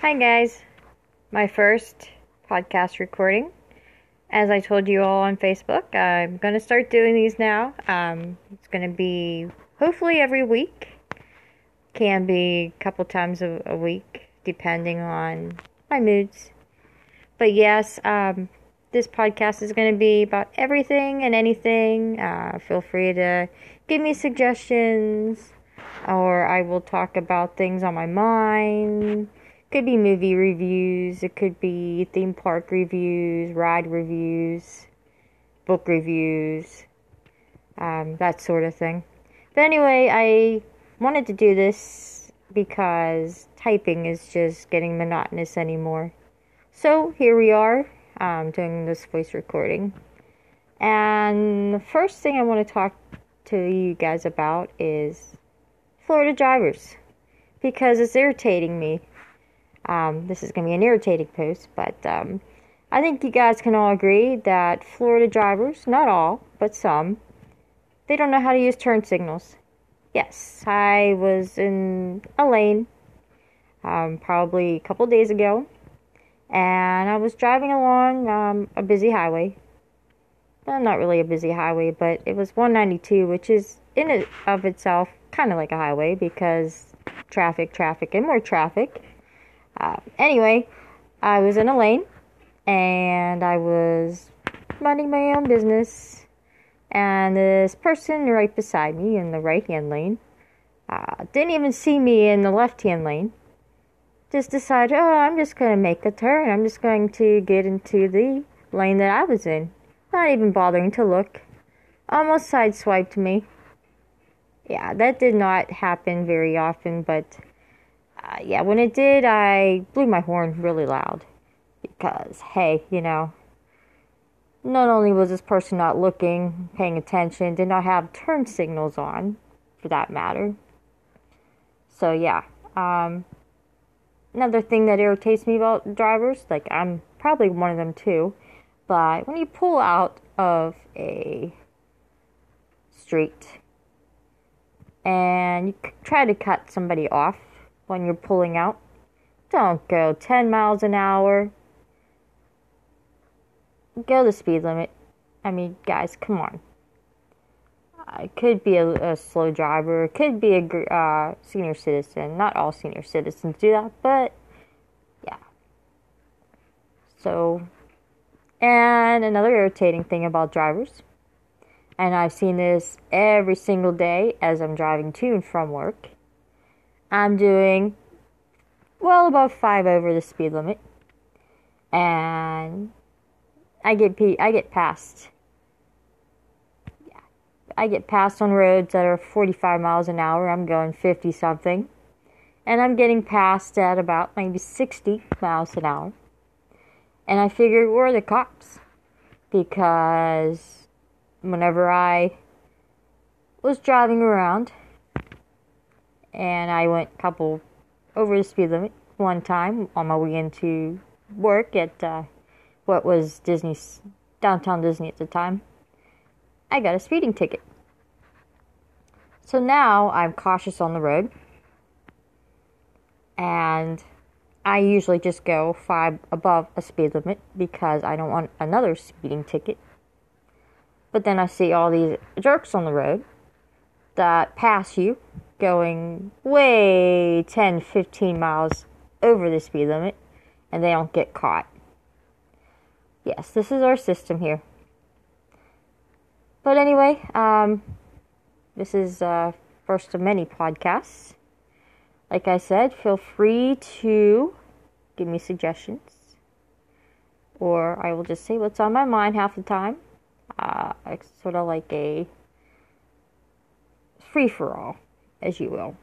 Hi guys, my first podcast recording. As I told you all on Facebook, I'm going to start doing these now. It's going to be hopefully every week. Can be a couple times a week, depending on my moods. But yes, this podcast is going to be about everything and anything. Feel free to give me suggestions, or I will talk about things on my mind. Could be movie reviews, it could be theme park reviews, ride reviews, book reviews, that sort of thing. But anyway, I wanted to do this because typing is just getting monotonous anymore. So here we are, doing this voice recording. And the first thing I want to talk to you guys about is Florida drivers, because it's irritating me. This is going to be an irritating post, but I think you guys can all agree that Florida drivers, not all, but some, they don't know how to use turn signals. Yes, I was in a lane probably a couple days ago, and I was driving along a busy highway. Well, not really a busy highway, but it was 192, which is in and of itself kind of like a highway because traffic, and more traffic. Anyway, I was in a lane, and I was minding my own business, and this person right beside me in the right-hand lane didn't even see me in the left-hand lane, just decided, I'm just going to make a turn, I'm just going to get into the lane that I was in, not even bothering to look, almost sideswiped me. Yeah, that did not happen very often, but... yeah, when it did, I blew my horn really loud because, hey, you know, not only was this person not looking, paying attention, did not have turn signals on, for that matter. So, yeah. Another thing that irritates me about drivers, like I'm probably one of them too, but when you pull out of a street and you try to cut somebody off, when you're pulling out, don't go 10 miles an hour. Go the speed limit. I mean, guys, come on. It could be a slow driver. It could be a senior citizen. Not all senior citizens do that, but yeah. So, and another irritating thing about drivers, and I've seen this every single day as I'm driving to and from work, I'm doing well above 5 over the speed limit, and I get passed. Yeah, I get passed on roads that are 45 miles an hour. I'm going 50 something, and I'm getting passed at about maybe 60 miles an hour. And I figure, where are the cops? Because whenever I was driving around. And I went a couple over the speed limit one time on my way into work at what was Disney's, Downtown Disney at the time. I got a speeding ticket. So now I'm cautious on the road. And I usually just go 5 above a speed limit because I don't want another speeding ticket. But then I see all these jerks on the road that pass you. Going way 10, 15 miles over the speed limit, and they don't get caught. Yes, this is our system here. But anyway, this is first of many podcasts. Like I said, feel free to give me suggestions, or I will just say what's on my mind half the time. It's sort of like a free-for-all. As you will.